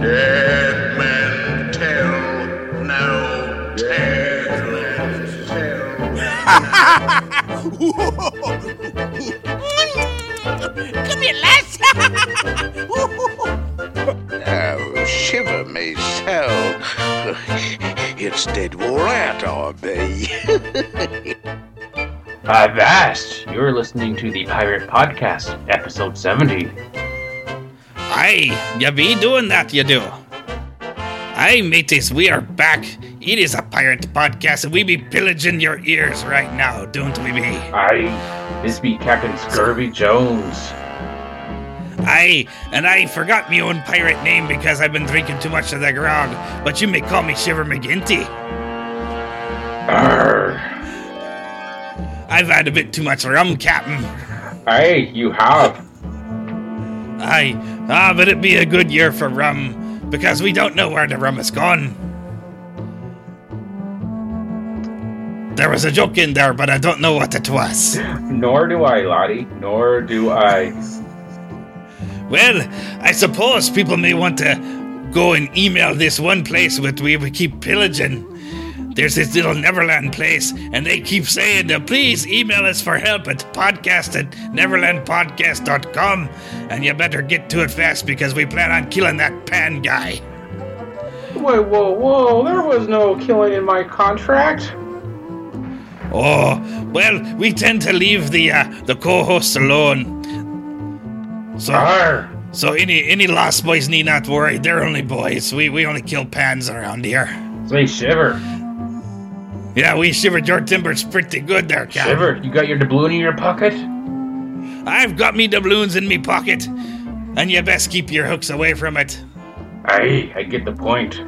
Dead men tell no tales. Come here, lass. Oh, shiver me so. It's dead wore out, I be. Avast, you're listening to the Pirate Podcast, episode 70. Aye, you be doing that, you do. Aye, mateys, we are back. It is a pirate podcast, and we be pillaging your ears right now, don't we be? Aye, this be Captain Scurvy Jones. Aye, and I forgot me own pirate name because I've been drinking too much of the grog, but you may call me Shiver McGinty. Arr. I've had a bit too much rum, Captain. Aye, you have. Aye. Ah, but it be a good year for rum, because we don't know where the rum has gone. There was a joke in there, but I don't know what it was. Nor do I, laddie. Nor do I. Well, I suppose people may want to go and email this one place that we keep pillaging. There's this little Neverland place, and they keep saying, please email us for help at podcast@NeverlandPodcast.com, and you better get to it fast because we plan on killing that pan guy. Whoa, whoa, whoa, there was no killing in my contract. Oh, well, we tend to leave the co-hosts alone. So any lost boys need not worry, they're only boys. We only kill pans around here. So we shiver. Yeah, we shivered your timbers pretty good there, Cap. Shiver, you got your doubloon in your pocket? I've got me doubloons in me pocket, and you best keep your hooks away from it. Aye, I get the point.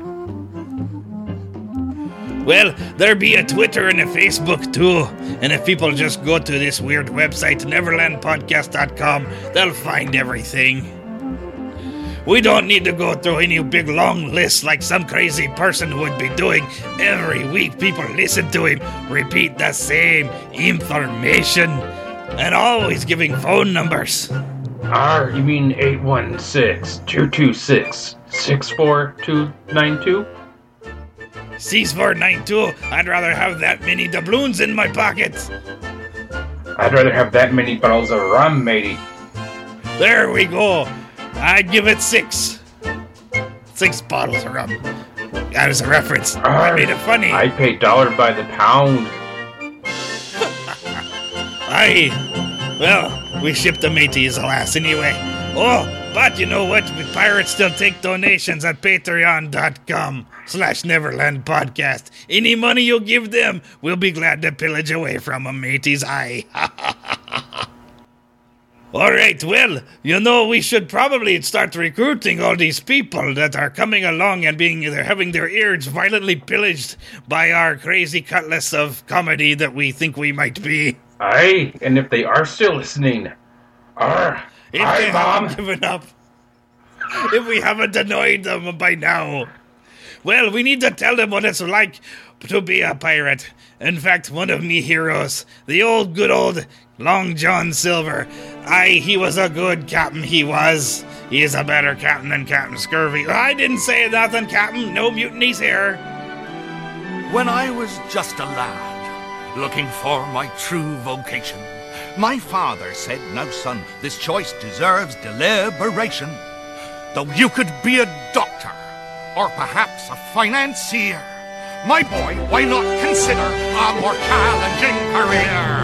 Well, there be a Twitter and a Facebook, too, and if people just go to this weird website, NeverlandPodcast.com, they'll find everything. We don't need to go through any big long list like some crazy person would be doing. Every week people listen to him, repeat the same information, and always giving phone numbers. Ah, you mean 816-226-64292? 6492, I'd rather have that many doubloons in my pockets. I'd rather have that many bottles of rum, matey. There we go. I'd give it six. Six bottles of rum. That is a reference. I made it funny. I pay dollar by the pound. Aye. Well, we shipped the mateys, alas, anyway. Oh, But you know what? The pirates still take donations at patreon.com/NeverlandPodcast. Any money you give them, we'll be glad to pillage away from them, mateys. Aye. All right, well, you know, we should probably start recruiting all these people that are coming along and they're having their ears violently pillaged by our crazy cutlass of comedy that we think we might be. Aye, and if they are still listening, if they haven't given up, if we haven't annoyed them by now, well, we need to tell them what it's like to be a pirate. In fact, one of me heroes, the good old Long John Silver. He was a good captain, he was. He is a better captain than Captain Scurvy. I didn't say nothing, Captain. No mutinies here. When I was just a lad, looking for my true vocation, my father said, "No, son, this choice deserves deliberation. Though you could be a doctor, or perhaps a financier, my boy, why not consider a more challenging career?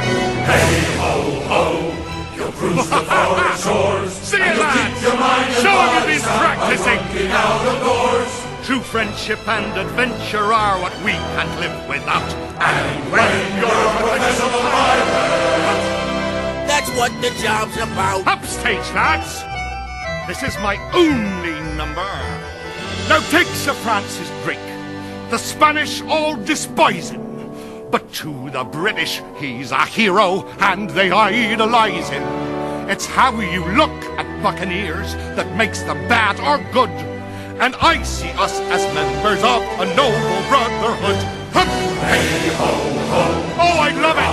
Hey, ho, ho, you'll cruise the foreign shores. See you, lads. Show him he's practicing. Out of doors. True friendship and adventure are what we can't live without. And when you're a professional pirate, that's what the job's about. Upstage, lads. This is my only number. Now take Sir Francis Drake. The Spanish all despise him. But to the British, he's a hero, and they idolize him. It's how you look at buccaneers that makes them bad or good. And I see us as members of a noble brotherhood. Hup! Hey, ho, ho. Oh, I love it!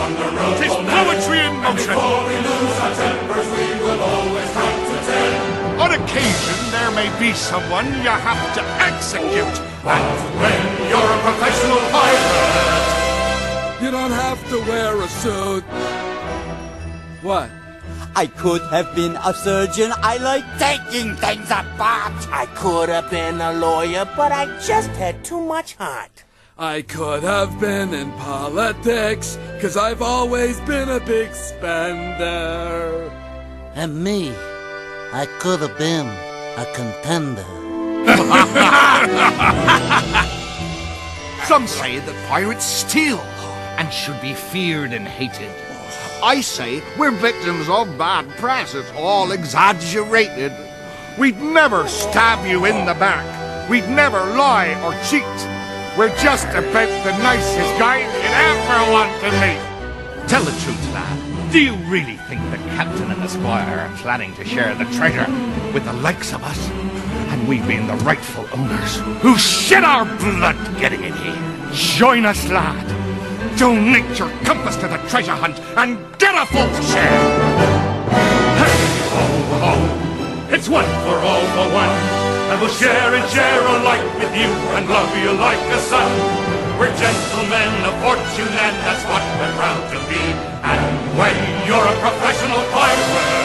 Tis poetry in motion. Before we lose our tempers, we will always have to tend. On occasion, there may be someone you have to execute. And when you're a professional pirate, you don't have to wear a suit. What? I could have been a surgeon. I like taking things apart. I could have been a lawyer, but I just had too much heart. I could have been in politics, 'cause I've always been a big spender. And me, I could have been a contender. Some say that pirates steal and should be feared and hated. I say we're victims of bad press. It's all exaggerated. We'd never stab you in the back. We'd never lie or cheat. We're just about the nicest guys you'd ever want to meet. Tell the truth, lad. Do you really think the captain and the squire are planning to share the treasure with the likes of us? And we've been the rightful owners who shed our blood getting it here. Join us, lad. Donate your compass to the treasure hunt and get a full share! Hey, ho, ho! It's one for all for one, and we'll share and share alike with you and love you like a son. We're gentlemen of fortune, and that's what we're proud to be. And when you're a professional pirate,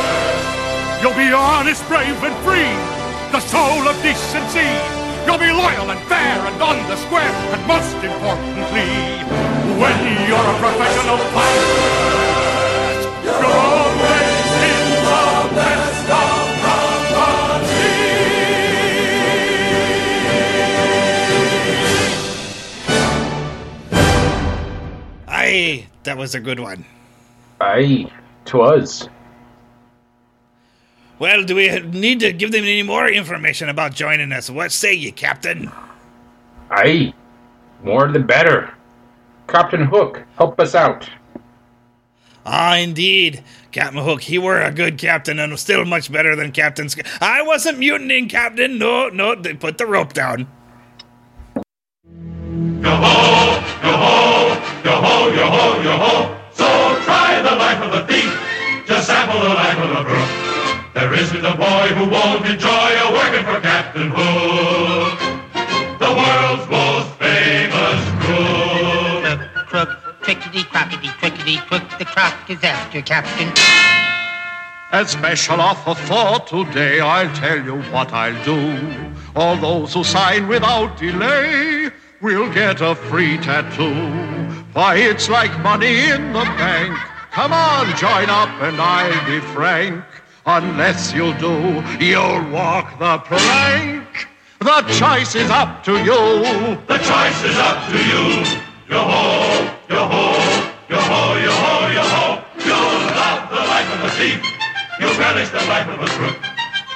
you'll be honest, brave, and free, the soul of decency. You'll be loyal and fair and on the square, and most importantly, when you're a professional pirate, you're always in the best of company. Aye, that was a good one. Aye, 'twas. Well, do we need to give them any more information about joining us? What say you, Captain? Aye. More the better. Captain Hook, help us out. Ah, indeed. Captain Hook, he were a good captain and was still much better than Captain I wasn't mutinying, Captain. No, they put the rope down. Yo-ho, yo-ho, yo-ho, yo-ho, yo-ho. So try the life of the thief. Just sample the life of the crook. There isn't a boy who won't enjoy a working for Captain Hook, the world's most famous crook. The crook, trickety, crook, the crook is after Captain. At special offer for today, I'll tell you what I'll do. All those who sign without delay will get a free tattoo. Why, it's like money in the bank. Come on, join up and I'll be frank. Unless you do, you'll walk the plank. The choice is up to you. The choice is up to you. Yo-ho, yo-ho, yo-ho, yo-ho, yo-ho. You'll love the life of a thief. You'll relish the life of a crook.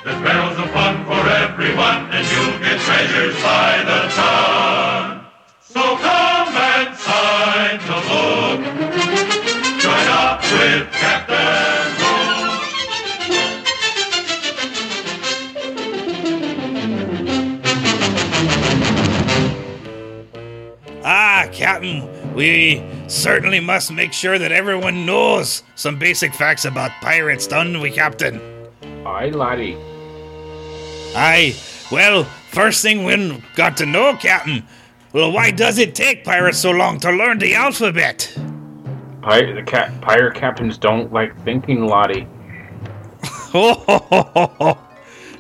There's barrels of fun for everyone, and you'll get treasures by the ton. So come and sign to look. Join up with Captain. Ah, Captain, we certainly must make sure that everyone knows some basic facts about pirates, don't we, Captain? Aye, laddie. Aye. Well, first thing we got to know, Captain, well, why does it take pirates so long to learn the alphabet? Pirate captains don't like thinking, laddie. Oh,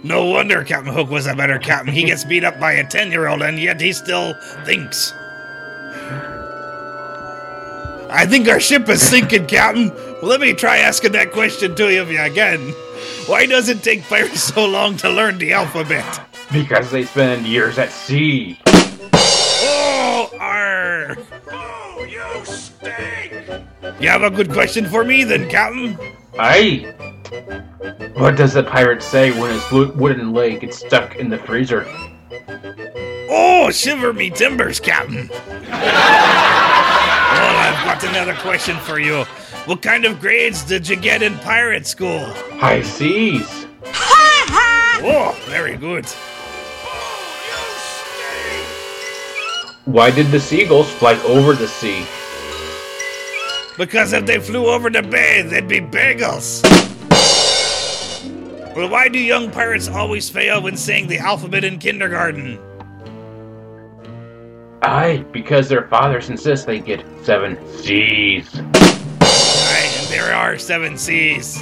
no wonder Captain Hook was a better captain. He gets beat up by a 10-year-old, and yet he still thinks. I think our ship is sinking, Captain. Let me try asking that question to you again. Why does it take pirates so long to learn the alphabet? Because they spend years at sea. Oh, arr! Oh, you stink! You have a good question for me then, Captain? Aye. What does the pirate say when his wooden leg gets stuck in the freezer? Oh, shiver me timbers, Captain. Well, I've got another question for you. What kind of grades did you get in pirate school? High C's. Oh, very good. Why did the seagulls fly over the sea? Because if they flew over the bay, they'd be bagels. Well, why do young pirates always fail when saying the alphabet in kindergarten? Aye, because their fathers insist they get 7 C's. Aye, and there are 7 C's.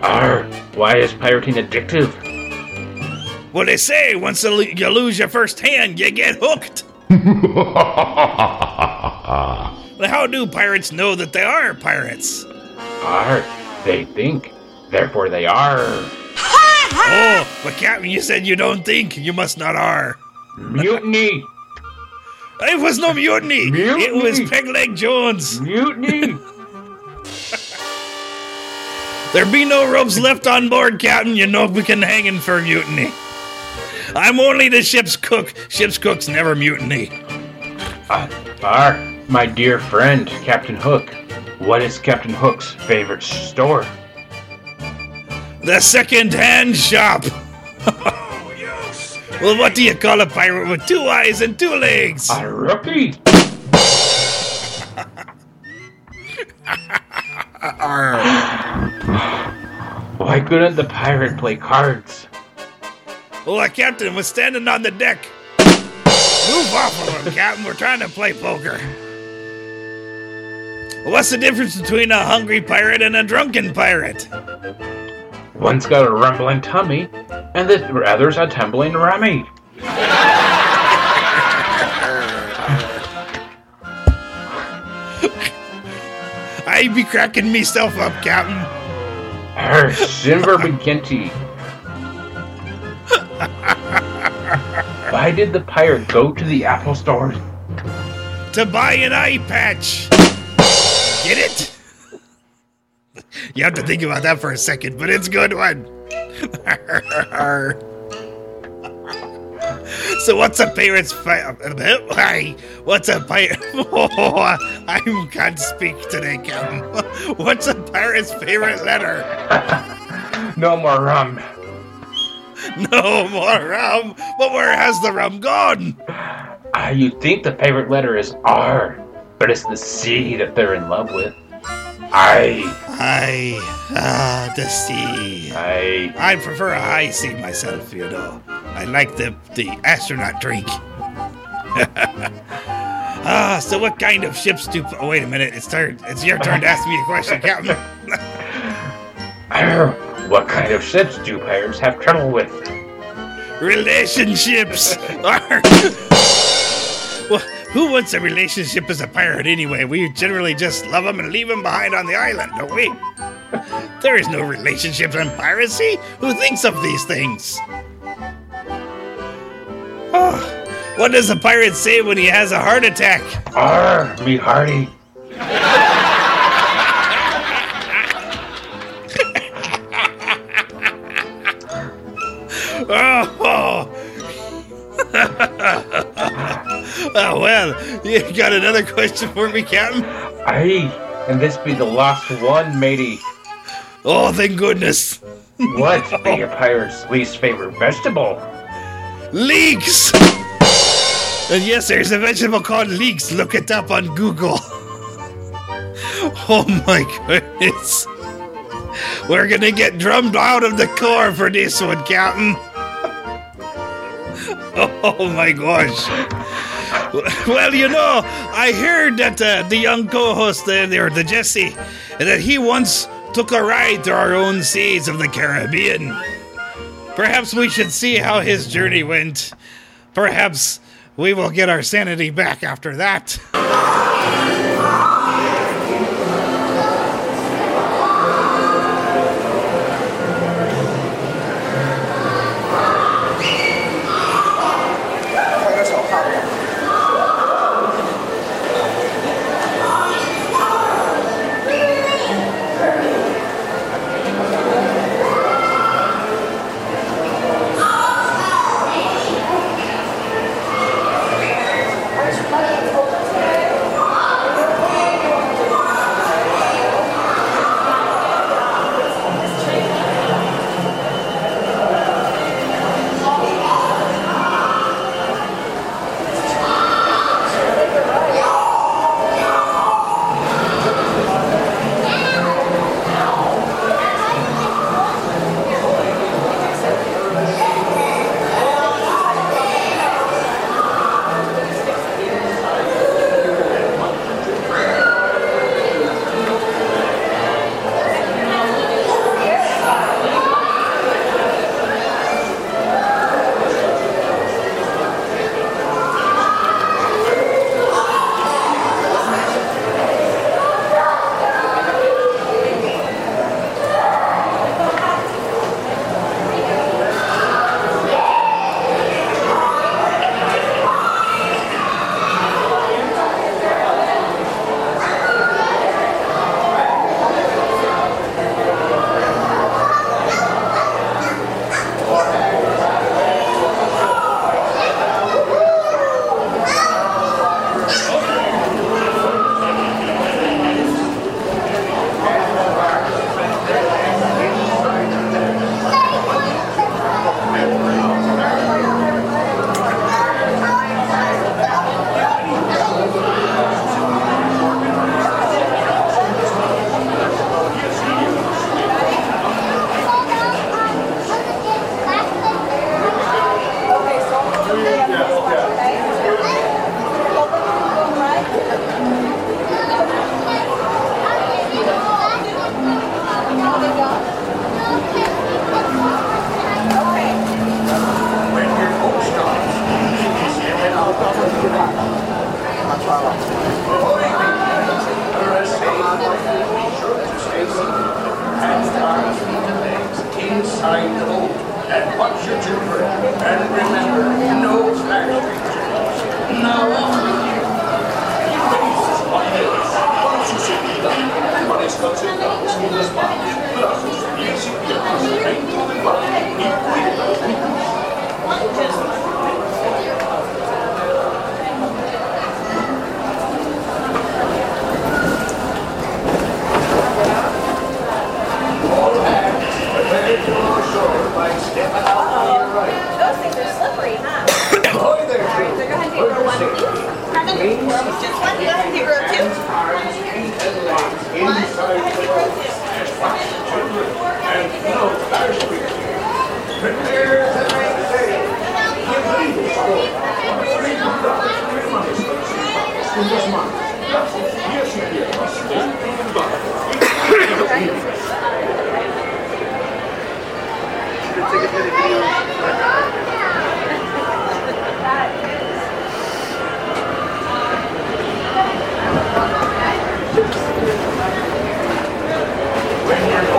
Arr, why is pirating addictive? Well, they say once you lose your first hand, you get hooked. But how do pirates know that they are pirates? Arr, they think, therefore they are. Oh, but Captain, you said you don't think, you must not are. Mutiny! It was no mutiny! Mutiny. It was Peg Leg Jones! Mutiny! There be no ropes left on board, Captain. You know we can hang in for mutiny. I'm only the ship's cook. Ship's cooks never mutiny. My dear friend, Captain Hook, what is Captain Hook's favorite store? The second-hand shop! Well, what do you call a pirate with 2 eyes and 2 legs? A rookie. Why couldn't the pirate play cards? Well, the captain was standing on the deck. Move off of him, Captain. We're trying to play poker. What's the difference between a hungry pirate and a drunken pirate? One's got a rumbling tummy, and the other's a tumbling rummy. I be cracking myself up, Captain. Shiver McGinty. Why did the pirate go to the Apple store? To buy an eye patch. Get it? You have to think about that for a second, but it's a good one. So what's a pirate's I can't speak today, Captain. What's a pirate's favorite letter? No more rum. No more rum? But where has the rum gone? You think the favorite letter is R, but it's the C that they're in love with. The sea. I prefer a high sea myself, you know. I like the astronaut drink. So what kind of ships do... Oh, wait a minute. It's your turn to ask me a question, Captain. What kind of ships do pirates have trouble with? Relationships. Well, who wants a relationship as a pirate anyway? We generally just love them and leave them behind on the island, don't we? There is no relationships in piracy. Who thinks of these things? Oh, what does a pirate say when he has a heart attack? Arr, me hearty. Oh, well, you got another question for me, Captain? Aye, and this be the last one, matey. Oh, thank goodness. What be a pirate's least favorite vegetable? Leeks! And yes, there's a vegetable called leeks. Look it up on Google. Oh, my goodness. We're going to get drummed out of the core for this one, Captain. Oh, my gosh. Well, you know, I heard that the young co-host there, the Jesse, that he once took a ride to our own seas of the Caribbean. Perhaps we should see how his journey went. Perhaps we will get our sanity back after that. When you're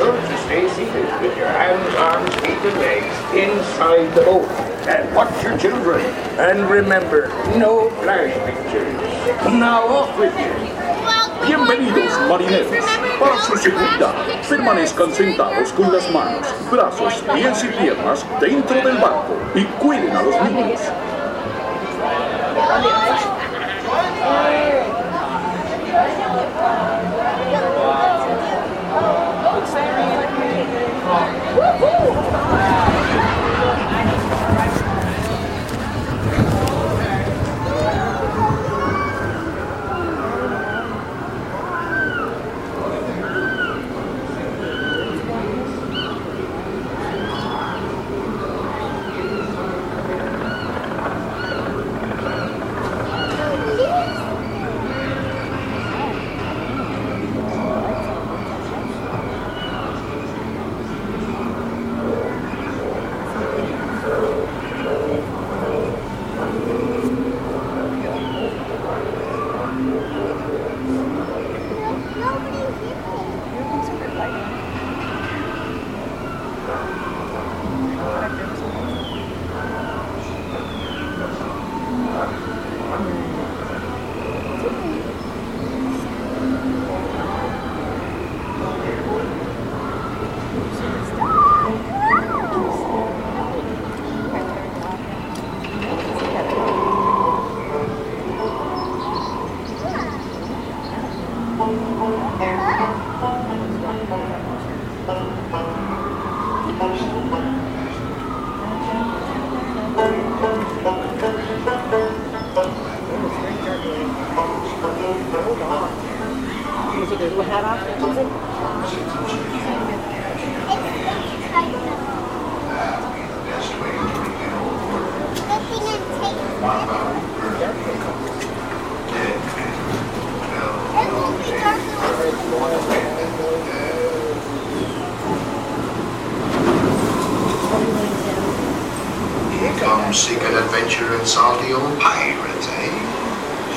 sure to stay seated with your hands, arms, feet, and legs inside the boat. And watch your children. And remember, no flash pictures. Now off with you. Bienvenidos, marineros. Para su seguridad, permanezcan sentados con las manos, brazos, pies y piernas dentro del barco y cuiden a los niños. Salty old pirates, eh?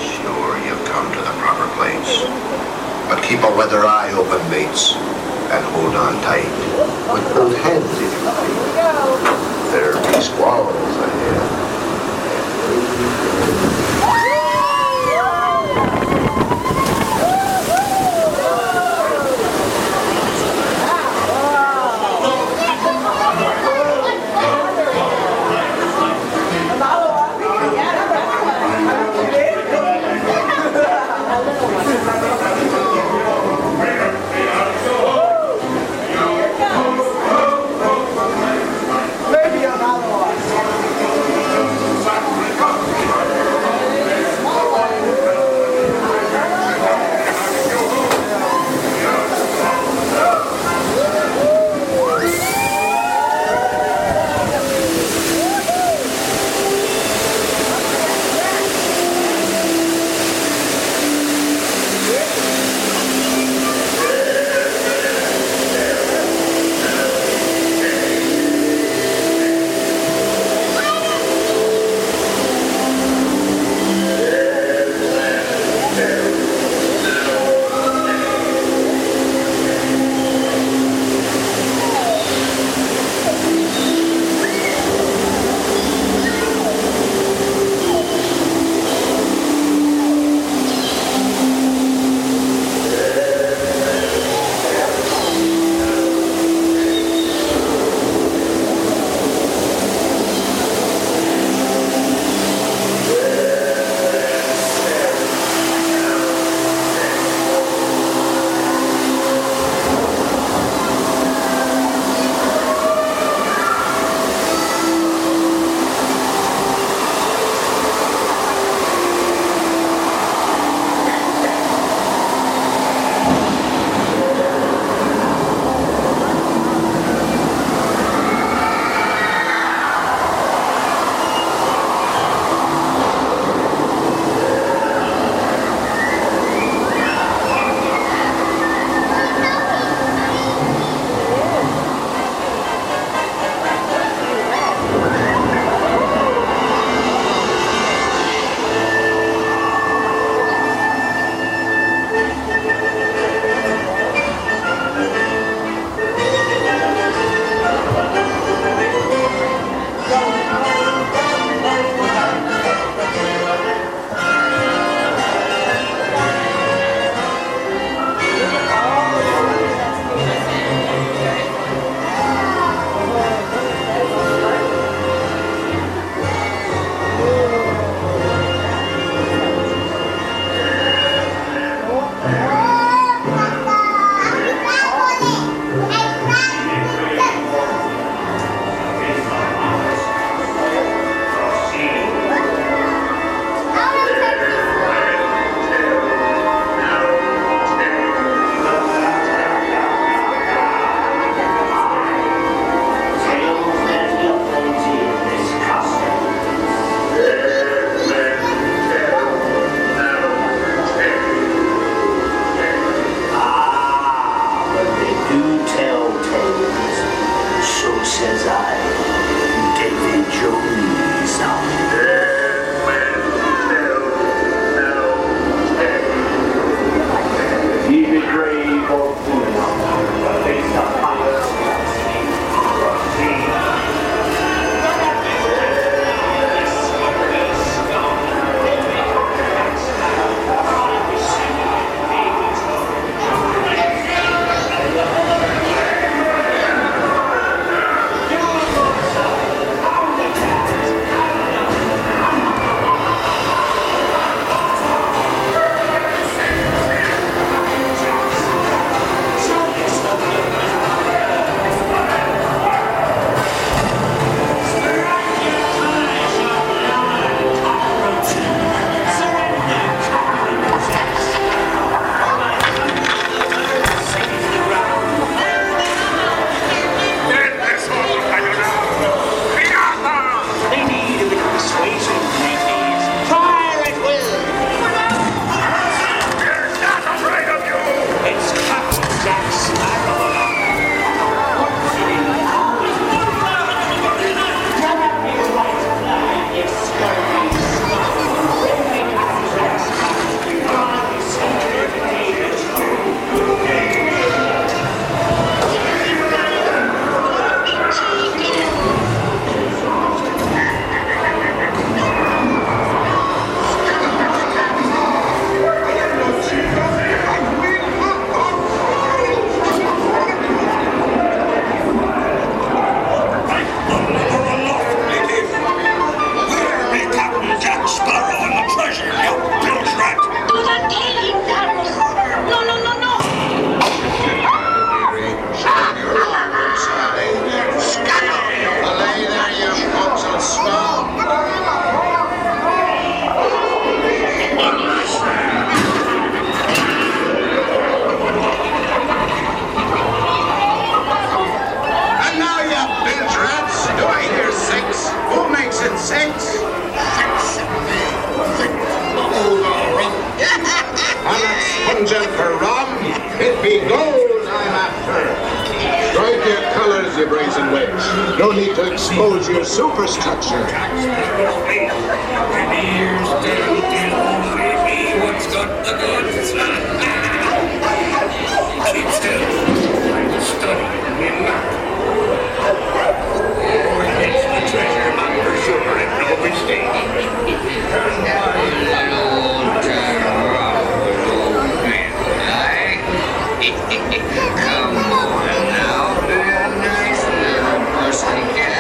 Sure, you've come to the proper place. But keep a weather eye open, mates, and hold on tight. With both hands, if you like. There'll be squalls vengeance for rum. It be gold I'm after. Strike your colors, you brazen witch. No need to expose your superstructure. What's got the goods? Keep still. I will study and win not. Or it's the treasure monger sure and no mistake. Turn my old old man. Come on now, they're nice little pussycat.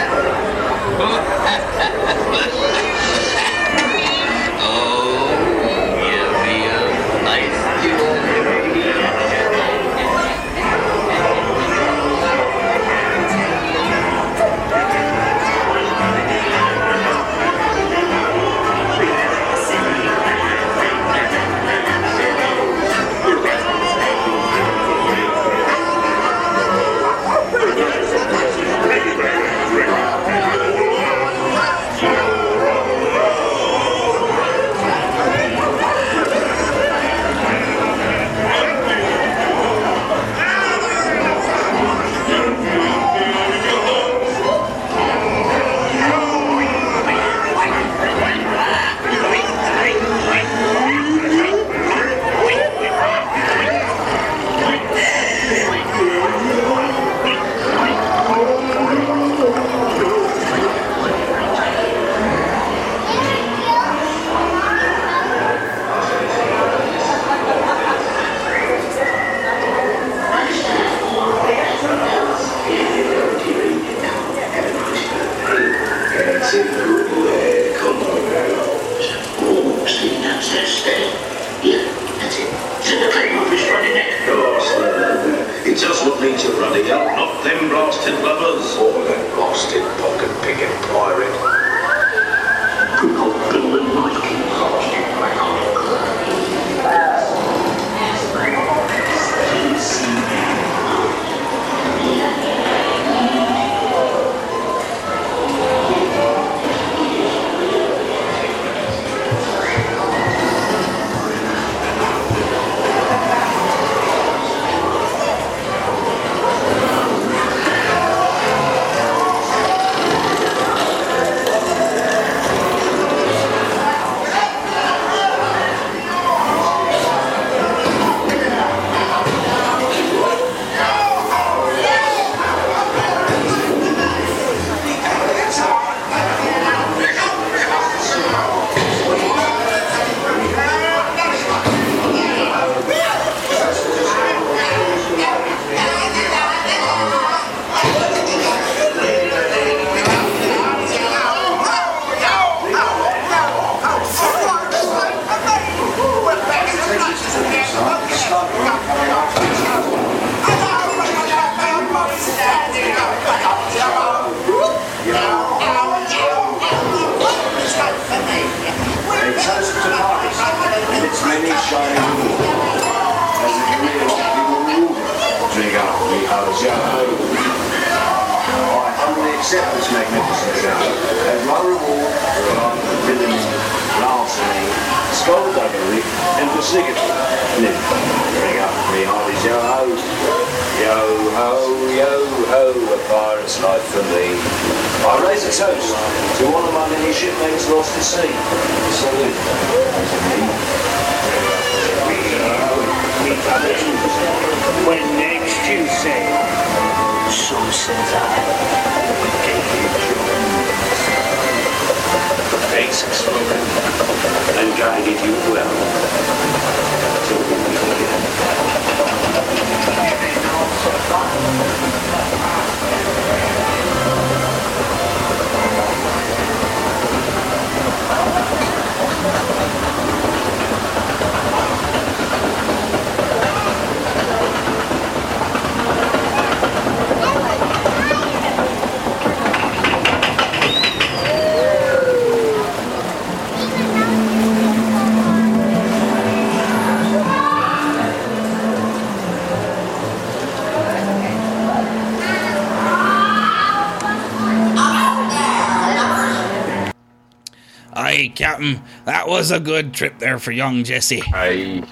Captain, that was a good trip there for young Jesse. Aye.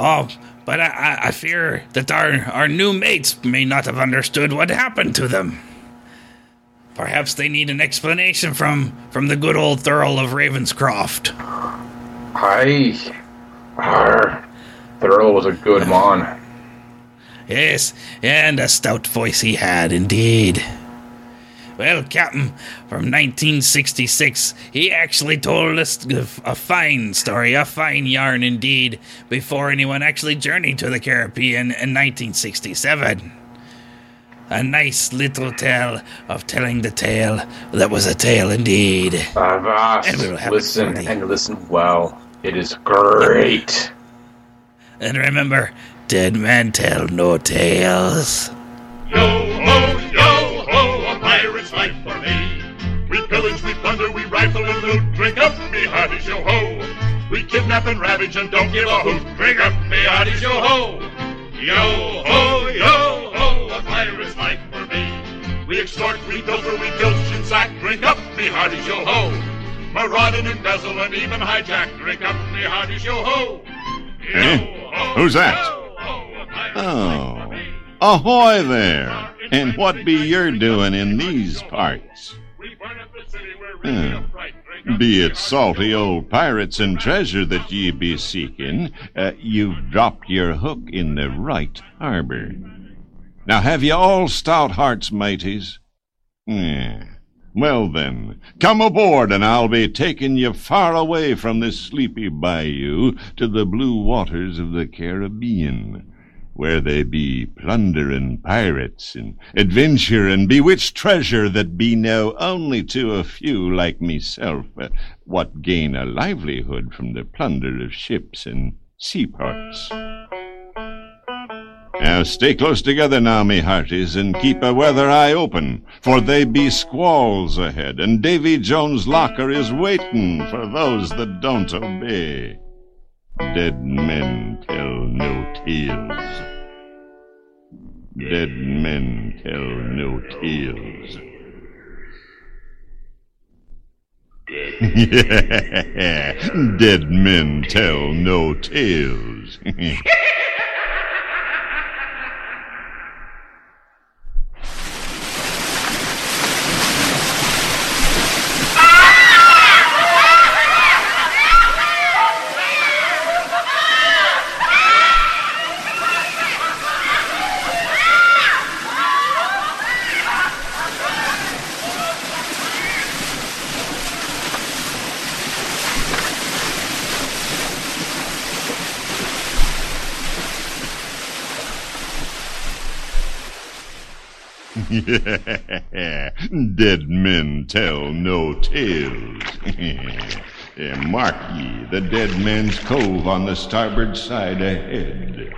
Oh, but I fear that our new mates may not have understood what happened to them. Perhaps they need an explanation from the good old Thurl of Ravenscroft. Thurl was a good man. Yes, and a stout voice he had indeed. Well, Captain, from 1966, he actually told us a fine story, a fine yarn indeed, before anyone actually journeyed to the Caribbean in 1967. A nice little tale of telling the tale that was a tale indeed. Listen well. It is great. And remember, dead men tell no tales. We plunder, we rifle and loot. Drink up, me hearties, yo ho! We kidnap and ravage and don't give a hoot. Drink up, me hearties, yo ho! Yo ho, yo ho! A pirate's life for me. We extort, we pilfer, we pilch and sack. Drink up, me hearties, yo ho! Maraud and embezzle and even hijack. Drink up, me hearties, yo ho! Yo ho! Who's that? Yo, ho, oh, ahoy there! And what be your doing in these parts? Be it salty old pirates and treasure that ye be seeking, you've dropped your hook in the right harbor. Now have ye all stout hearts, mateys? Well then, come aboard and I'll be taking you far away from this sleepy bayou to the blue waters of the Caribbean, where they be plunder and pirates and adventure and bewitched treasure that be known only to a few like myself, what gain a livelihood from the plunder of ships and seaports. Now stay close together now, me hearties, and keep a weather eye open, for they be squalls ahead, and Davy Jones' locker is waitin' for those that don't obey. Dead men tell no tales. Dead men tell no tales. Dead men tell no tales. Dead men tell no tales. Mark ye the dead man's cove on the starboard side ahead.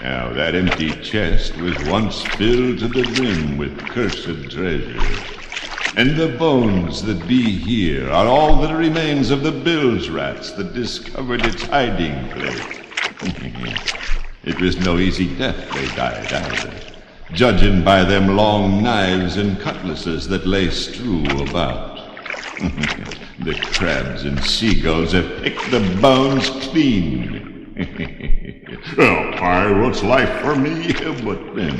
Now that empty chest was once filled to the brim with cursed treasure, and the bones that be here are all that remains of the bilge rats that discovered its hiding place. It was no easy death they died either, judging by them long knives and cutlasses that lay strew about. The crabs and seagulls have picked the bones clean. Oh, pirate's life for me, but then,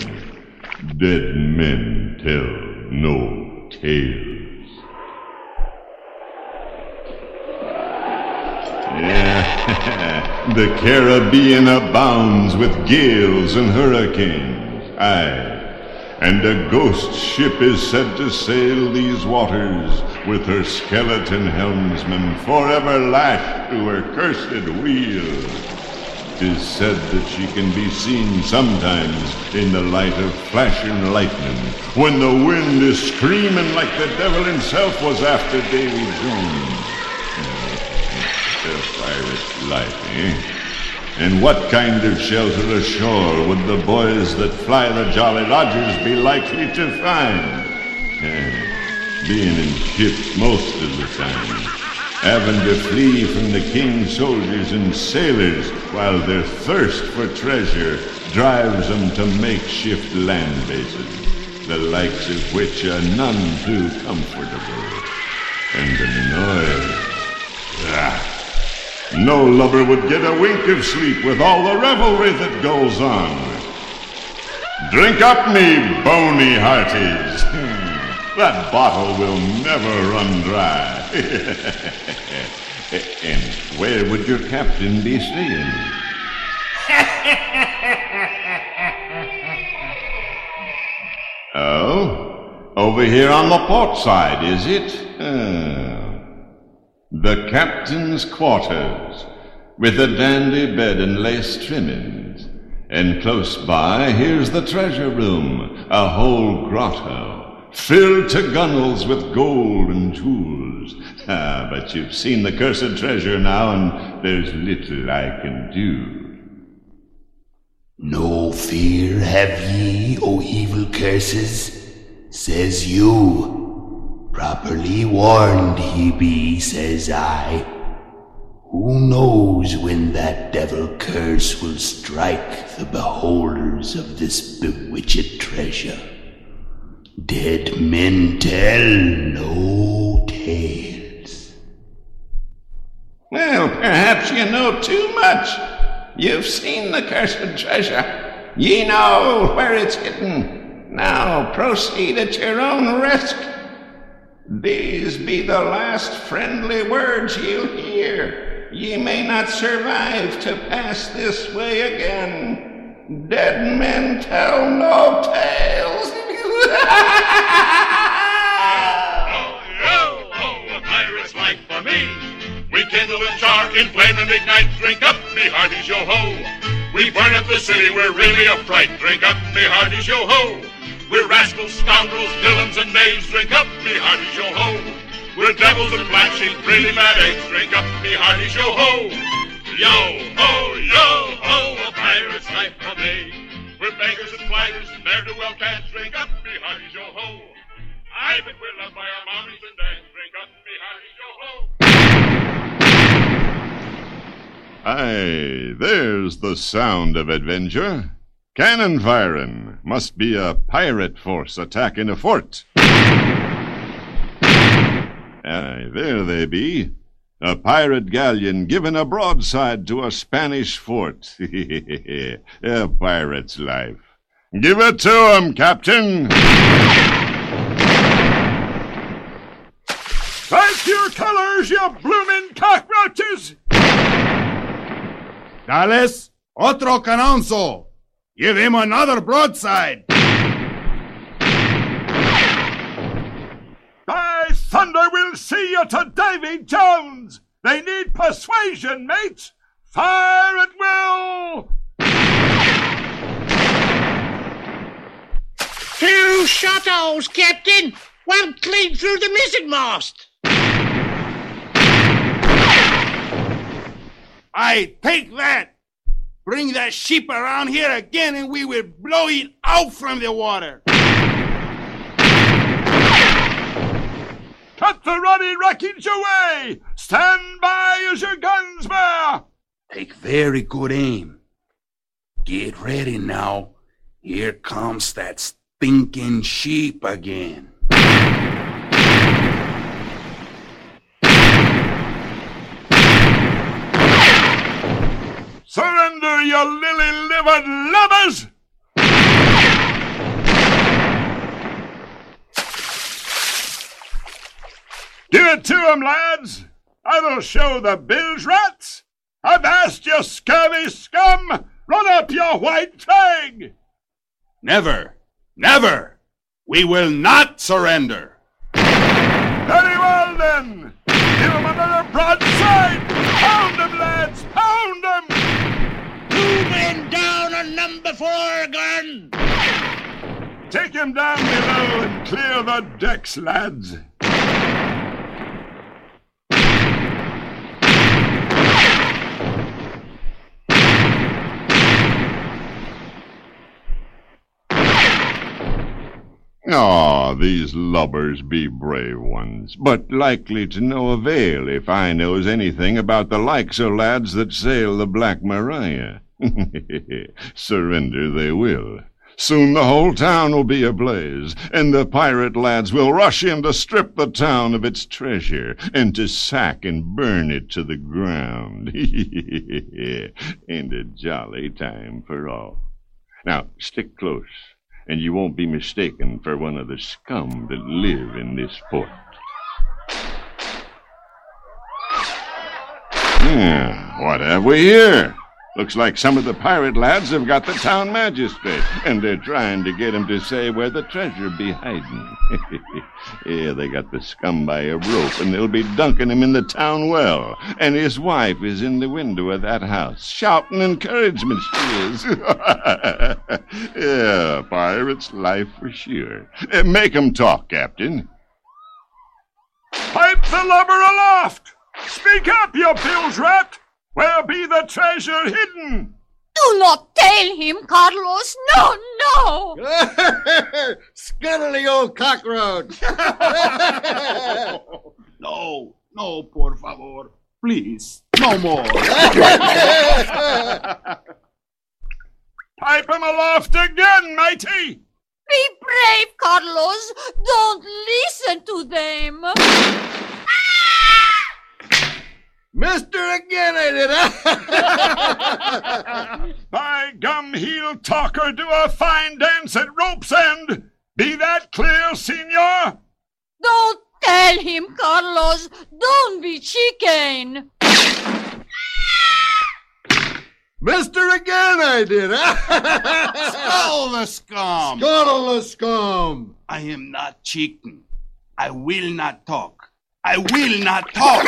dead men tell no tales. Yeah, the Caribbean abounds with gales and hurricanes. Aye, and a ghost ship is said to sail these waters with her skeleton helmsman forever lashed to her cursed wheel. 'Tis said that she can be seen sometimes in the light of flashing lightning, when the wind is screaming like the devil himself was after Davy Jones. The pirate's life, eh? And what kind of shelter ashore would the boys that fly the Jolly Rogers be likely to find? Being in ships most of the time, having to flee from the king's soldiers and sailors while their thirst for treasure drives them to makeshift land bases, the likes of which are none too comfortable. And the noise. No lover would get a wink of sleep with all the revelry that goes on. Drink up, me bony hearties. That bottle will never run dry. And where would your captain be staying? Oh, over here on the port side, is it? The captain's quarters, with a dandy bed and lace trimmings. And close by, here's the treasure room, a whole grotto, filled to gunwales with gold and jewels. Ah, but you've seen the cursed treasure now, and there's little I can do. No fear have ye, O evil curses, says you. Properly warned he be, says I. Who knows when that devil curse will strike the beholders of this bewitched treasure? Dead men tell no tales. Well, perhaps you know too much. You've seen the cursed treasure. Ye know where it's hidden. Now proceed at your own risk. These be the last friendly words ye'll hear. Ye may not survive to pass this way again. Dead men tell no tales. Oh, oh, oh, a pirate's life for me. We kindle a shark in flame and ignite. Drink up, me hearties, yo-ho. We burn up the city, we're really a fright. Drink up, me hearties, yo-ho. We're rascals, scoundrels, villains, and knaves. Drink up, me hearties, yo-ho. We're devils and black sheep, really mad eggs. Drink up, me hearties, yo-ho. Yo-ho, yo-ho, a pirate's life for me. We're beggars and fighters, and ne'er-do-well dads. Drink up, me hearties, yo-ho. I think we're loved by our mommies and dads. Drink up, me hearties, yo-ho. Aye, there's the sound of adventure. Cannon firing. Must be a pirate force attacking a fort. Aye, there they be. A pirate galleon giving a broadside to a Spanish fort. A pirate's life. Give it to 'em, Captain. Take your colors, you bloomin' cockroaches! Dales, otro canonzo! Give him another broadside! By thunder, we'll see you to Davy Jones! They need persuasion, mates! Fire at will! Two shot holes, Captain! One clean through the mizzenmast! I take that. Bring that sheep around here again and we will blow it out from the water. Cut the ruddy wreckage away. Stand by as your guns bear. Take very good aim. Get ready now. Here comes that stinking sheep again. Surrender, you lily-livered lubbers! Give it to 'em, lads! That'll show the bilge rats! Avast, you scurvy scum! Run up your white flag! Never, never! We will not surrender! Very well, then! Give 'em another broadside! Pound 'em, lads! Pound 'em! Men down on number 4 gun! Take him down below and clear the decks, lads. Ah, these lubbers be brave ones, but likely to no avail if I knows anything about the likes of lads that sail the Black Maria. Surrender they will. Soon the whole town will be ablaze, and the pirate lads will rush in to strip the town of its treasure and to sack and burn it to the ground. And a jolly time for all. Now, stick close, and you won't be mistaken for one of the scum that live in this port. What have we here? Looks like some of the pirate lads have got the town magistrate, and they're trying to get him to say where the treasure be hiding. Yeah, they got the scum by a rope, and they'll be dunking him in the town well. And his wife is in the window of that house, shouting encouragement she is. Yeah, pirate's life for sure. Make 'em talk, Captain. Pipe the lubber aloft! Speak up, you bilge rat! Where be the treasure hidden? Do not tell him, Carlos. No, no! Skiddly old cockroach! No, no, por favor. Please, no more. Pipe him aloft again, matey! Be brave, Carlos. Don't listen to them. Mr. Again, I did. By gum, he'll talk or do a fine dance at rope's end. Be that clear, senor? Don't tell him, Carlos. Don't be chicken. Mr. Again, I did. Scuttle the scum. Scuttle the scum. I am not chicken. I will not talk. I will not talk.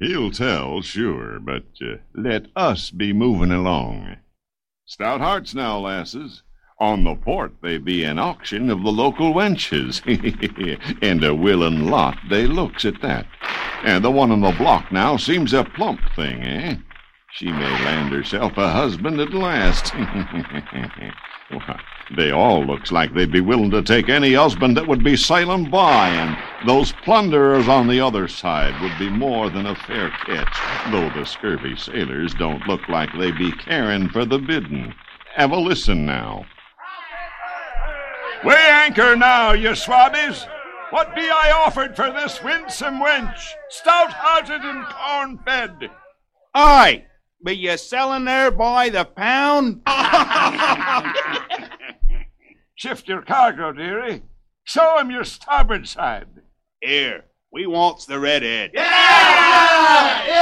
He'll tell, sure, but let us be moving along. Stout hearts now, lasses. On the port they be an auction of the local wenches. And a willin' lot they looks at that. And the one on the block now seems a plump thing, eh? She may land herself a husband at last. Why, they all looks like they'd be willing to take any husband that would be sailing by, and those plunderers on the other side would be more than a fair catch, though the scurvy sailors don't look like they be caring for the bidding. Have a listen now. We anchor now, you swabbies. What be I offered for this winsome wench, stout-hearted and corn-fed? Aye. Be you selling there by the pound? Shift your cargo, dearie. Show him your starboard side. Here, we wants the redhead. Yeah! Yeah! Yeah!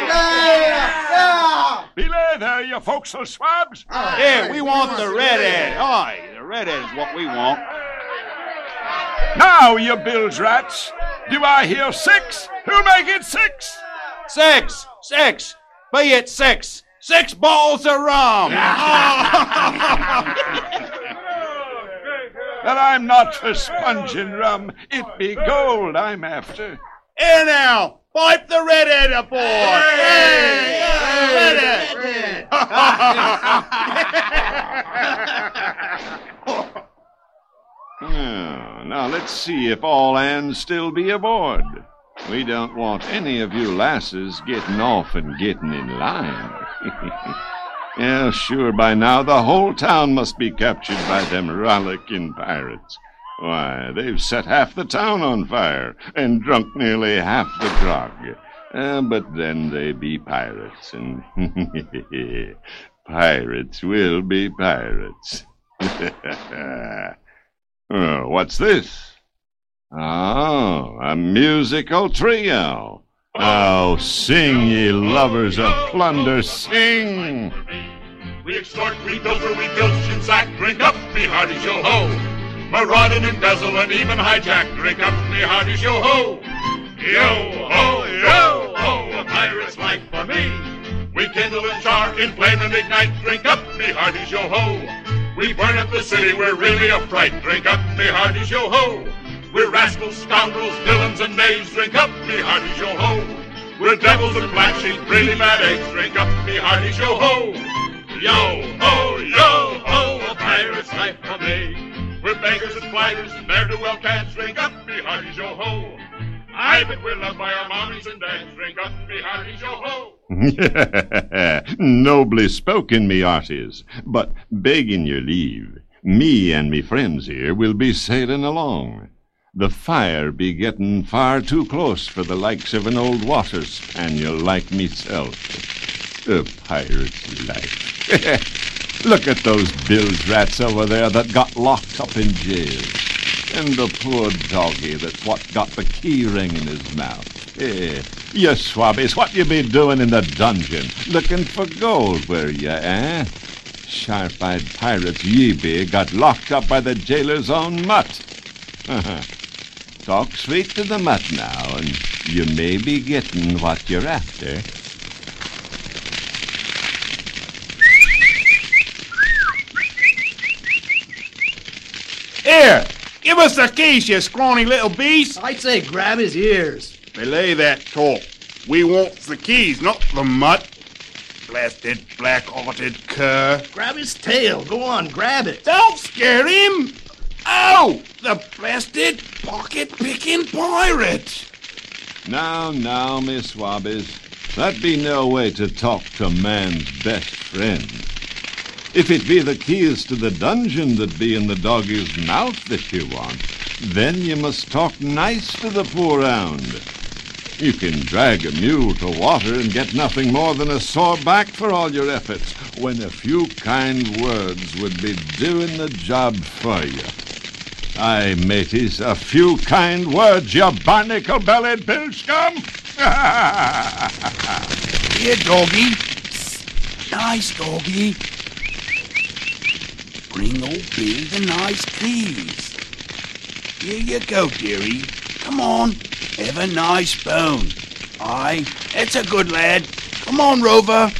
Yeah! Yeah! Yeah! Yeah! Belay there, you fo'c'sle swabs. Here, we want the redhead. Aye, the redhead is what we want. Now, you bilge rats. Do I hear six? Who make it six? Six, be it six. 6 bottles of rum. But I'm not for sponging rum. It be gold I'm after. Here now, pipe the redhead aboard. Hey, hey, redhead. Now let's see if all hands still be aboard. We don't want any of you lasses getting off and getting in line. Yeah, sure, by now the whole town must be captured by them rollicking pirates. Why, they've set half the town on fire and drunk nearly half the grog. But then they be pirates, and pirates will be pirates. What's this? Oh, a musical trio. Oh, sing, ye lovers of plunder, sing! We extort, we pilfer, we bilch and sack. Drink up, me hearties, yo-ho! Maraud and embezzle and even hijack. Drink up, me hearties, yo-ho! Yo-ho, yo-ho, a pirate's life for me! We kindle and char, inflame and ignite. Drink up, me hearties, yo-ho! We burn up the city, we're really a fright. Drink up, me hearties, yo-ho! We're rascals, scoundrels, villains, and knaves. Drink up, me hearties, yo-ho. We're devils and black sheep, really mad apes. Drink up, me hearties, yo-ho. Yo-ho, yo-ho, a pirate's life for me. We're beggars and flaggers and ne'er-do-well cats. Drink up, me hearties, yo-ho. I bet we're loved by our mommies and dads. Drink up, me hearties, yo-ho. Nobly spoken, me hearties, but begging your leave, me and me friends here will be sailing along. The fire be getting far too close for the likes of an old water spaniel like meself. A pirate's life. Look at those bilge rats over there that got locked up in jail. And the poor doggy that's what got the key ring in his mouth. Eh, you swabbies, what you be doing in the dungeon? Looking for gold, were you, eh? Sharp-eyed pirates ye be got locked up by the jailer's own mutt. Talk straight to the mutt now, and you may be getting what you're after. Here, give us the keys, you scrawny little beast. I'd say grab his ears. Belay that talk. We wants the keys, not the mutt. Blasted, black-hearted cur. Grab his tail. Go on, grab it. Don't scare him. Oh, the blasted pocket-picking pirate! Now, Miss Swabbies, that be no way to talk to man's best friend. If it be the keys to the dungeon that be in the doggy's mouth that you want, then you must talk nice to the poor hound. You can drag a mule to water and get nothing more than a sore back for all your efforts, when a few kind words would be doing the job for you. Aye, mateys, a few kind words, you barnacle-bellied bilge scum! Here, doggy. Psst, nice, doggy. Bring old Bill the nice keys. Here you go, dearie. Come on, have a nice bone. Aye, that's a good lad. Come on, Rover.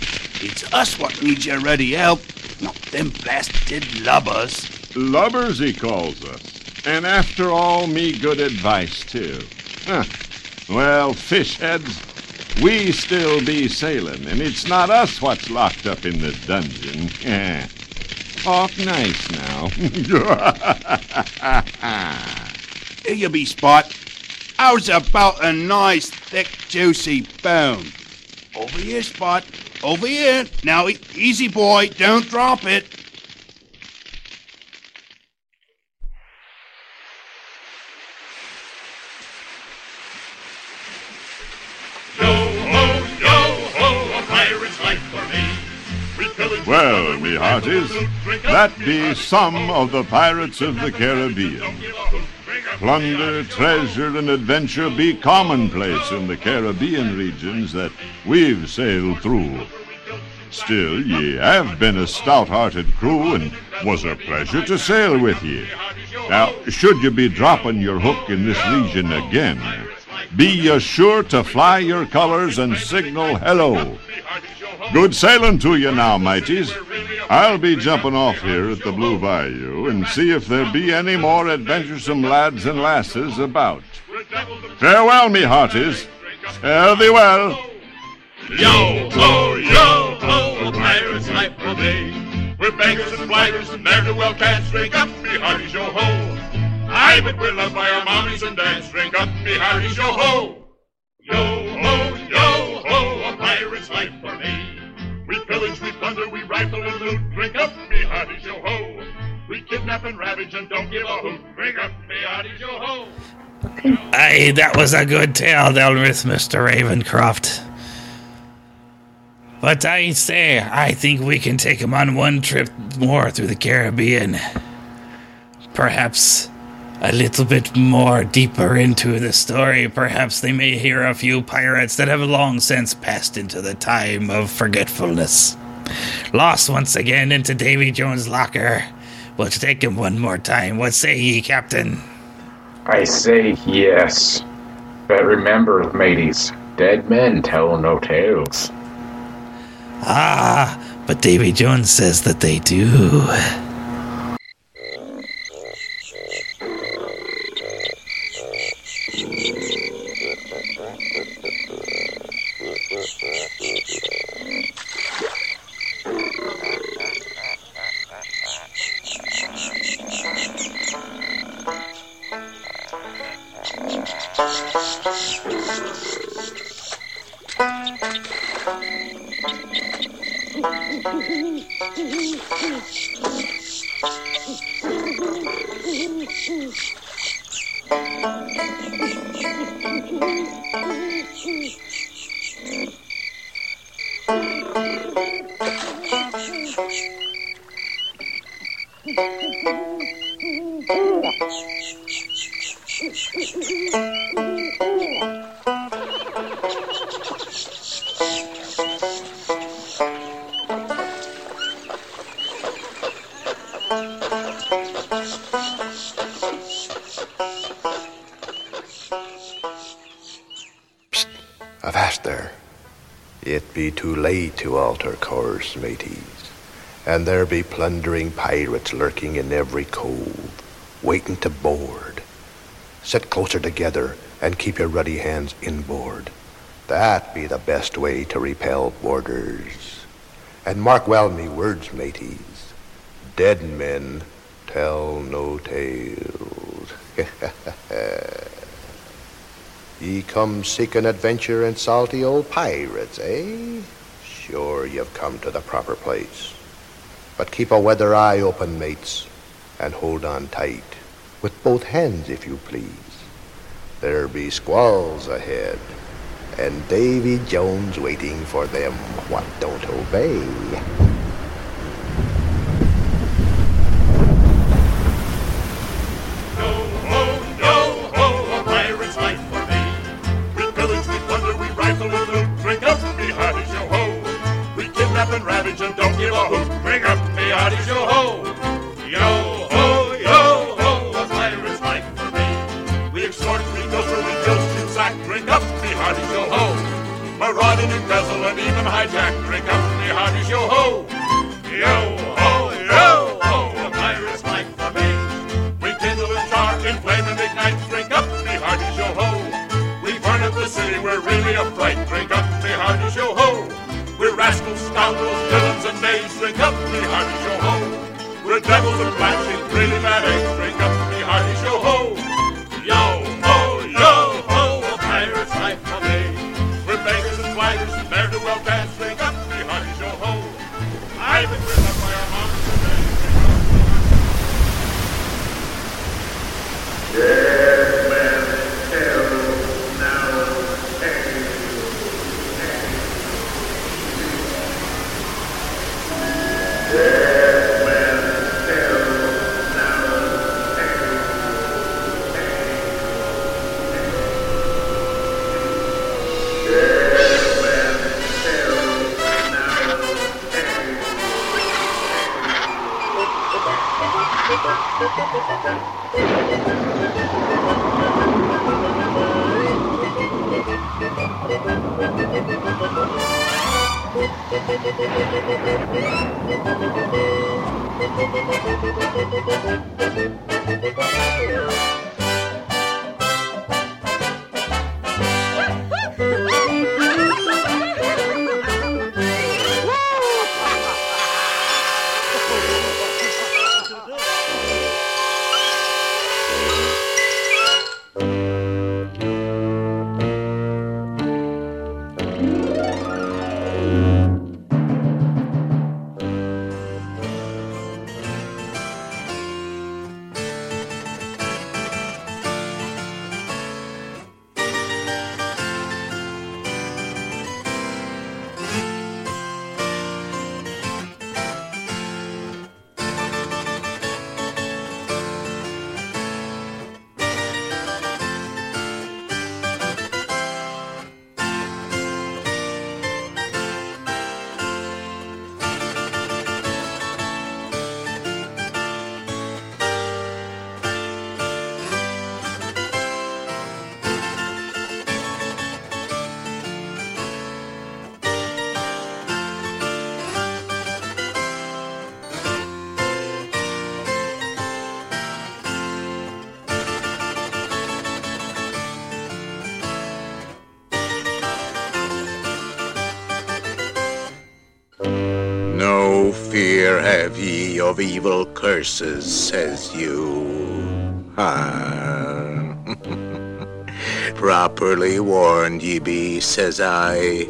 It's us what needs your ready help, not them blasted lubbers. Lubbers, he calls us. And after all, me good advice, too. Well, fish heads, we still be sailing, and it's not us what's locked up in the dungeon. Talk nice now. Here you be, Spot. How's about a nice, thick, juicy bone? Over here, Spot. Over here. Now, easy, boy. Don't drop it. Well, me hearties, that be some of the Pirates of the Caribbean. Plunder, treasure, and adventure be commonplace in the Caribbean regions that we've sailed through. Still, ye have been a stout-hearted crew, and was a pleasure to sail with ye. Now, should you be dropping your hook in this region again, be ye sure to fly your colors and signal hello. Good sailing to you now, mateys. I'll be jumping off here at the Blue Bayou and see if there be any more adventuresome lads and lasses about. Farewell, me hearties. Fare thee well. Yo ho, pirates life for me. We're bankers and flyers and ne'er-do-well cats. Drink up, me hearties, yo ho. Aye, but we're loved by our mommies and dads. Drink up, me hearties, yo ho. Yo ho, a pirate's life for me. We pillage, we plunder, we rifle and loot. Drink up, me hearties, yo ho! We kidnap and ravage and don't give a hoot. Drink up, me hearties, yo ho! Aye, that was a good tale, Delrith, Mr. Ravenscroft. But I say, I think we can take him on one trip more through the Caribbean. Perhaps a little bit more deeper into the story, perhaps they may hear a few pirates that have long since passed into the time of forgetfulness. Lost once again into Davy Jones' locker. We'll take him one more time. What say ye, Captain? I say yes. But remember, mateys, dead men tell no tales. Ah, but Davy Jones says that they do. Too late to alter course, mateys, and there be plundering pirates lurking in every cove, waiting to board. Sit closer together and keep your ruddy hands inboard. That be the best way to repel boarders. And mark well me words, mateys, dead men tell no tales. Ye come seeking adventure and salty old pirates, eh? Sure, you've come to the proper place. But keep a weather eye open, mates, and hold on tight, with both hands, if you please. There be squalls ahead, and Davy Jones waiting for them what don't obey. Fear have ye of evil curses, says you. Ah. Properly warned ye be, says I.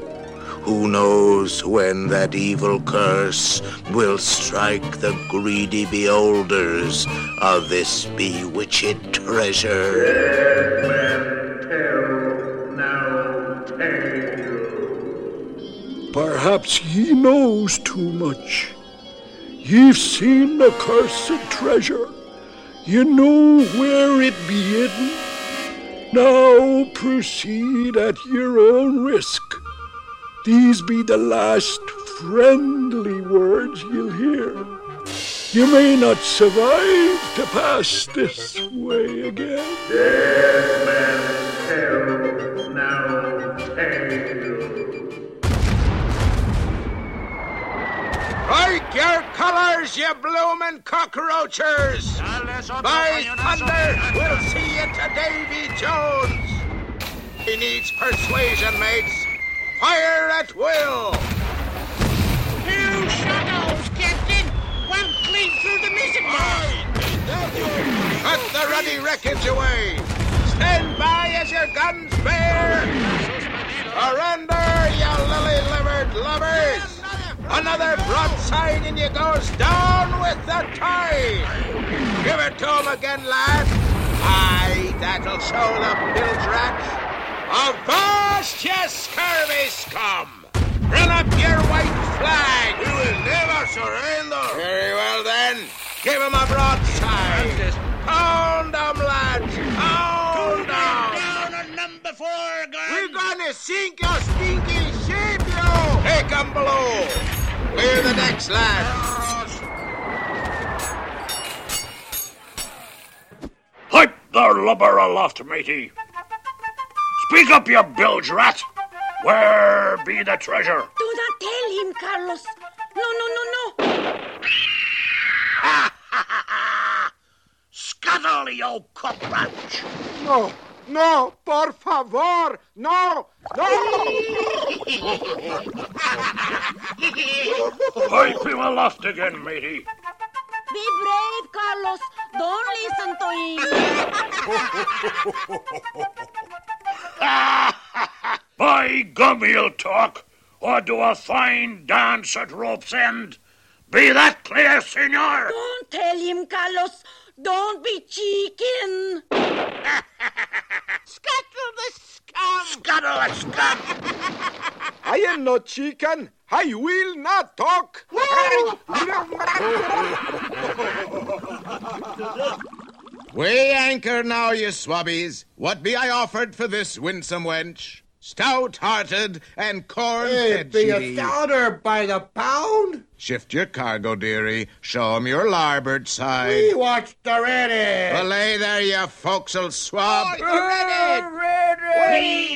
Who knows when that evil curse will strike the greedy beholders of this bewitched treasure? Dead men tell no tales. Perhaps ye knows too much. Ye've seen the cursed treasure. Ye know where it be hidden. Now proceed at your own risk. These be the last friendly words you'll hear. You may not survive to pass this way again. Dead men tell no tales. Right your colors, you bloomin' cockroachers! By thunder, we'll see you to Davy Jones! He needs persuasion, mates! Fire at will! Two shadows, Captain! One clean through the mizzenmast! Cut the ruddy wreckage away! Stand by as your guns bear! Surrender, you lily-livered lovers! Another broadside and you goes down with the tide! Give it to him again, lad! Aye, that'll show the bilge rats! Avast, you scurvy scum! Run up your white flag! We will never surrender! Very well, then. Give him a broadside! Pound him, lads! Pound him! Down on number 4, guys! We're gonna sink your stinky ship, you! Take him below! Clear the decks, lads! Pipe the lubber aloft, matey! Speak up, you bilge rat! Where be the treasure? Do not tell him, Carlos. No. Scuttle, you cockroach! No, por favor, no! Pipe him aloft again, matey. Be brave, Carlos. Don't listen to him. By gum, he'll talk, or do a fine dance at rope's end. Be that clear, senor? Don't tell him, Carlos. Don't be chicken. Scuttle the scum. Scuttle the scum. I am no chicken. I will not talk. We anchor now, you swabbies. What be I offered for this winsome wench? Stout-hearted and corn-fed she. It'd be a stouter by the pound. Shift your cargo, dearie. Show 'em your larboard side. We watched the ready. Well, lay there, you fo'c's'le swab. We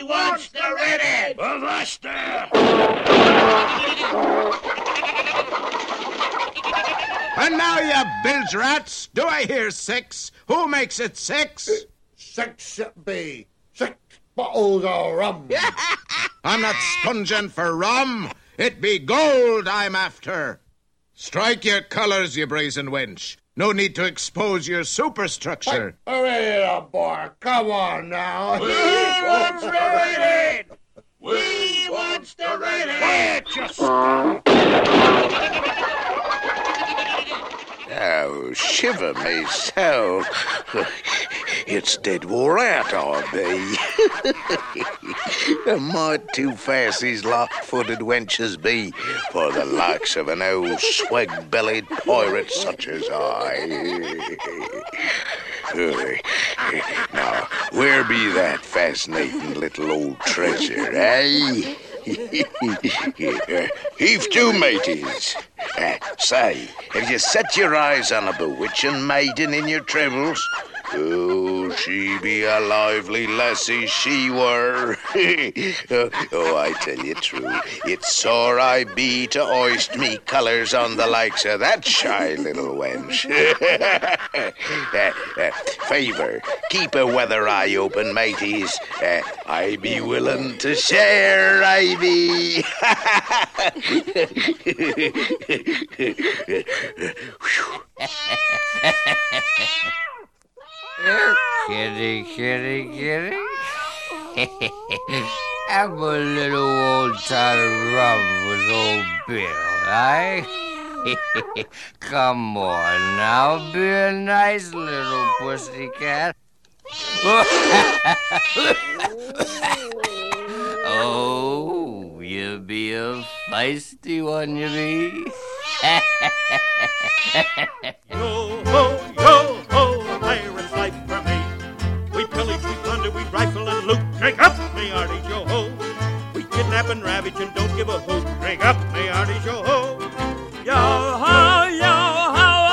watched the ready. And now, you bilge rats, do I hear 6? Who makes it 6? 6 it be. 6 bottles of rum. I'm not sponging for rum. It be gold I'm after. Strike your colours, you brazen wench. No need to expose your superstructure. Hooray, up, boy. Come on, now. We wants the rating. Quiet, you Oh, shiver me so. It's dead wore out, I be. Am I too fast these light-footed wenches be for the likes of an old swag-bellied pirate such as I? Now, where be that fascinating little old treasure, eh? Heave to, mateys. Say, have you set your eyes on a bewitching maiden in your travels? Oh, she be a lively lassie, she were. Oh, I tell you true, it's sore I be to hoist me colours on the likes of that shy little wench. Favour, keep a weather eye open, mateys. I be willing to share, I be. Kitty. Have a little old shot of rum with old Bill, eh? Come on now, be a nice little pussycat. Oh, you be a feisty one, you be. Yo ho, yo ho, a pirate's life for me. We pillage, we plunder, we rifle and loot. Drink up, me hearty, yo ho. We kidnap and ravage and don't give a hoot. Drink up, me hearty, yo ho. Yo ho,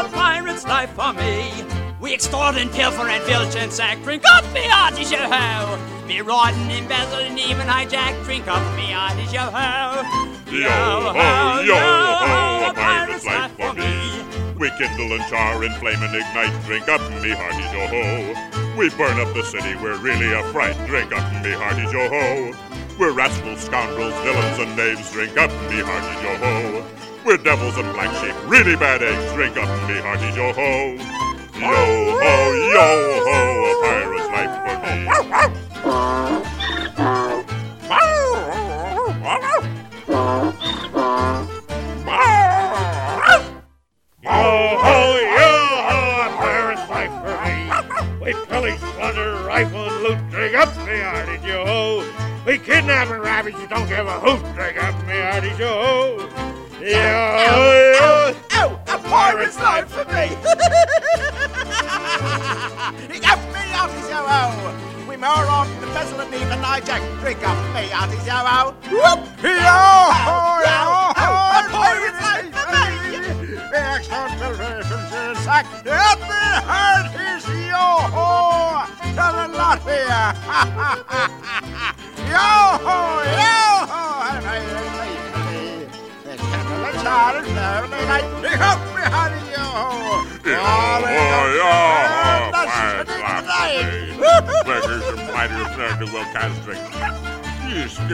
a pirate's life for me. We extort and pilfer and filch and sack. Drink up, me hearty, yo ho. Me rot and embezzle and even hijack. Drink up, me hearty, yo ho. Yo ho, a pirate's life for me. We kindle and char and flame and ignite. Drink up, me hearty, yo ho. We burn up the city, we're really a fright. Drink up, me hearty, yo ho. We're rascals, scoundrels, villains and knaves. Drink up, me hearty, yo ho. We're devils and black sheep, really bad eggs. Drink up, me hearty, yo ho. Yo ho, a pirate's life for me. Yo-ho, a pirate's life for me. We pillage, plunder, rifle, and loot. Drink up, me hearty, yo-ho. We kidnap and ravage, you don't give a hoot. Drink up, me hearty, yo-ho. Yo-ho, a pirate's life for me. Drink up, me hearty, yo-ho. We moor off the vessel and even hijack. Drink up, me hearty, yo-ho. Yo-ho, a pirate's life for me. Excuse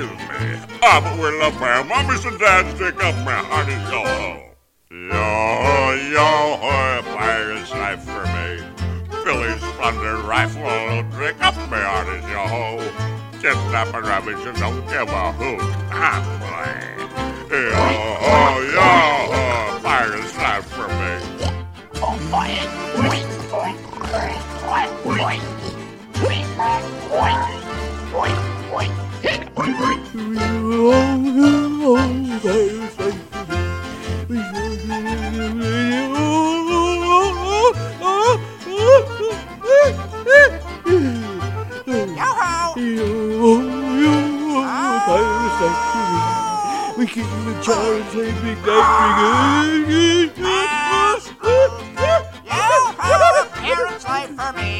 me. Ah, but we're loved by our mommies and dads. Drink up, my hearty, yo-ho. Yo-ho, a pirate's life for me. Billy's thunder rifle, drink up my hearties, yo-ho. Kidnap and ravage and don't give a hoot. Ah, boy. Yo-ho, a pirate's life for me. Oh, boy. We keep him in charge and say big night, big yo-ho, parents' life for me.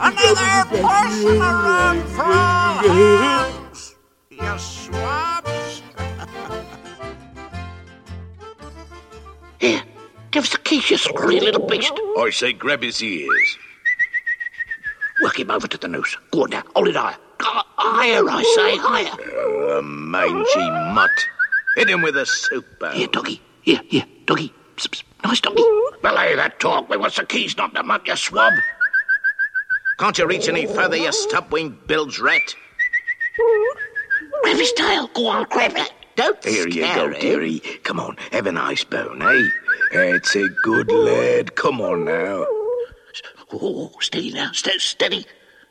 Another portion of rum for hands, you swabs. Here, give us the keys, you scrawny little beast. I say grab his ears. Work him over to the noose. Go on now, hold it higher. Higher, I say, higher. Oh, a mangy mutt. Hit him with a soup barrel. Here, doggy. Here, doggy. Psst. Nice doggy. Belay that talk. We want the keys, not the mutt, you swab. Can't you reach any further, you stub-winged bilge rat? Grab his tail. Go on, grab it. Don't scare him. Here you go, dearie. Come on, have a nice bone, eh? That's a good lad. Come on now. Oh, steady now. Steady.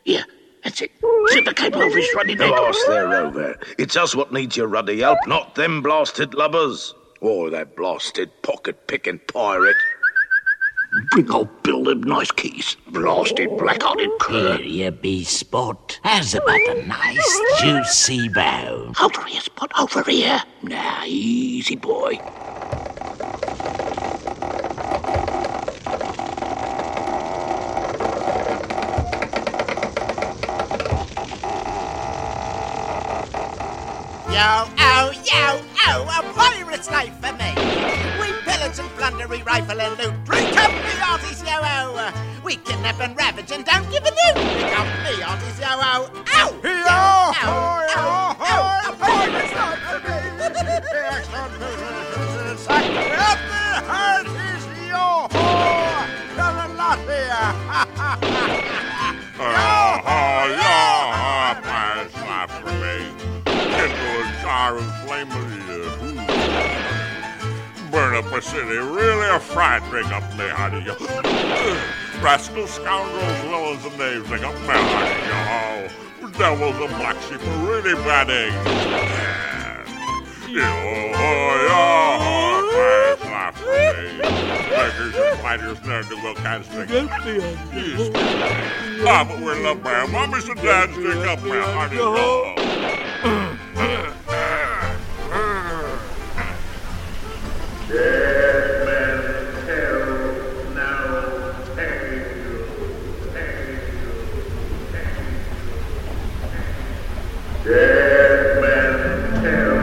Yeah. That's it. Slip the cable over his ruddy neck. Blast their rover. It's us what needs your ruddy help, not them blasted lubbers. Or that blasted pocket-picking pirate. Bring old Bill them nice keys. Blasted black-hearted cur. Here you be, Spot. How's about a nice, juicy bone? Over here, Spot, over here. Now, easy, boy. Yo-ho, a pirate's life for me. We pillage and plunder, we rifle and loot. Drink up, me hearties, yo-ho. We kidnap and ravage and don't give a doot. Drink up, me hearties, yo-ho. Yo-ho, a pirate's life for me. Up the hearties, yo-ho. Come and laugh here. fire and flame burn up a city, really a fright ring up me, honey. Rascal scoundrels, villains and knaves, ring up me, honey. Devils and black sheep are really bad eggs. Beggars and fighters, ne'er-do-well kind of thing. Ah, but we're in love, man. Mommies and dads, drink up, man. Heart is love. Dead man's hell now hanging you. Dead man's hell.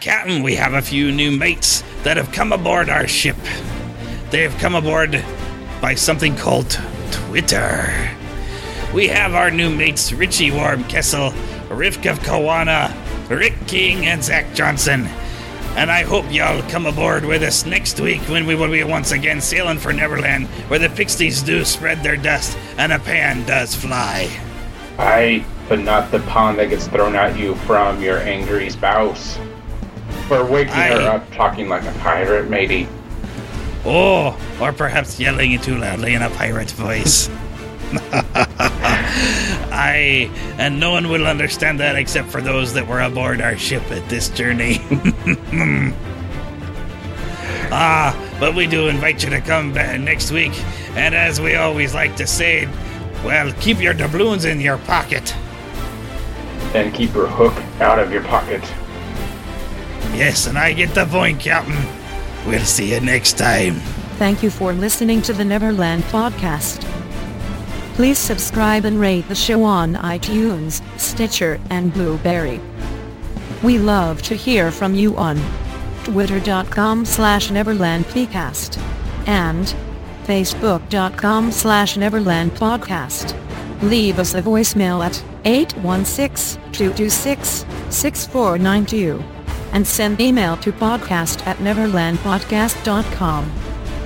Captain, we have a few new mates that have come aboard our ship. They've come aboard by something called Twitter. We have our new mates Richie Warmkessel, Riffka of Kawana, Rick King, and Zach Johnson. And I hope y'all come aboard with us next week when we will be once again sailing for Neverland, where the pixies do spread their dust and a pan does fly. Aye, but not the pan that gets thrown at you from your angry spouse. For waking her up talking like a pirate, matey. Oh, or perhaps yelling it too loudly in a pirate voice. Aye, and no one will understand that except for those that were aboard our ship at this journey. But we do invite you to come back next week. And as we always like to say, well, keep your doubloons in your pocket. And keep your hook out of your pocket. Yes, and I get the point, Captain. We'll see you next time. Thank you for listening to the Neverland Podcast. Please subscribe and rate the show on iTunes, Stitcher, and Blueberry. We love to hear from you on Twitter.com/NeverlandPodcast and Facebook.com/NeverlandPodcast. Leave us a voicemail at 816-226-6492. And send email to podcast@neverlandpodcast.com.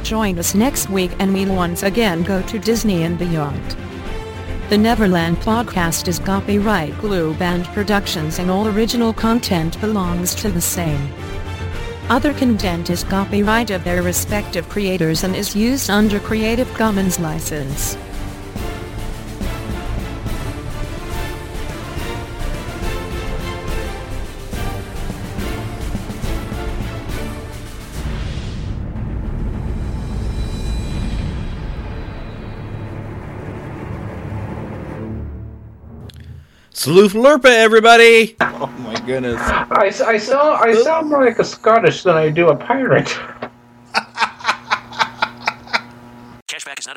Join us next week and we'll once again go to Disney and beyond. The Neverland Podcast is copyright Glue Band Productions and all original content belongs to the same. Other content is copyright of their respective creators and is used under Creative Commons license. Sloof Lurpa, everybody! Oh my goodness! I sound more like a Scottish than I do a pirate. Cashback is not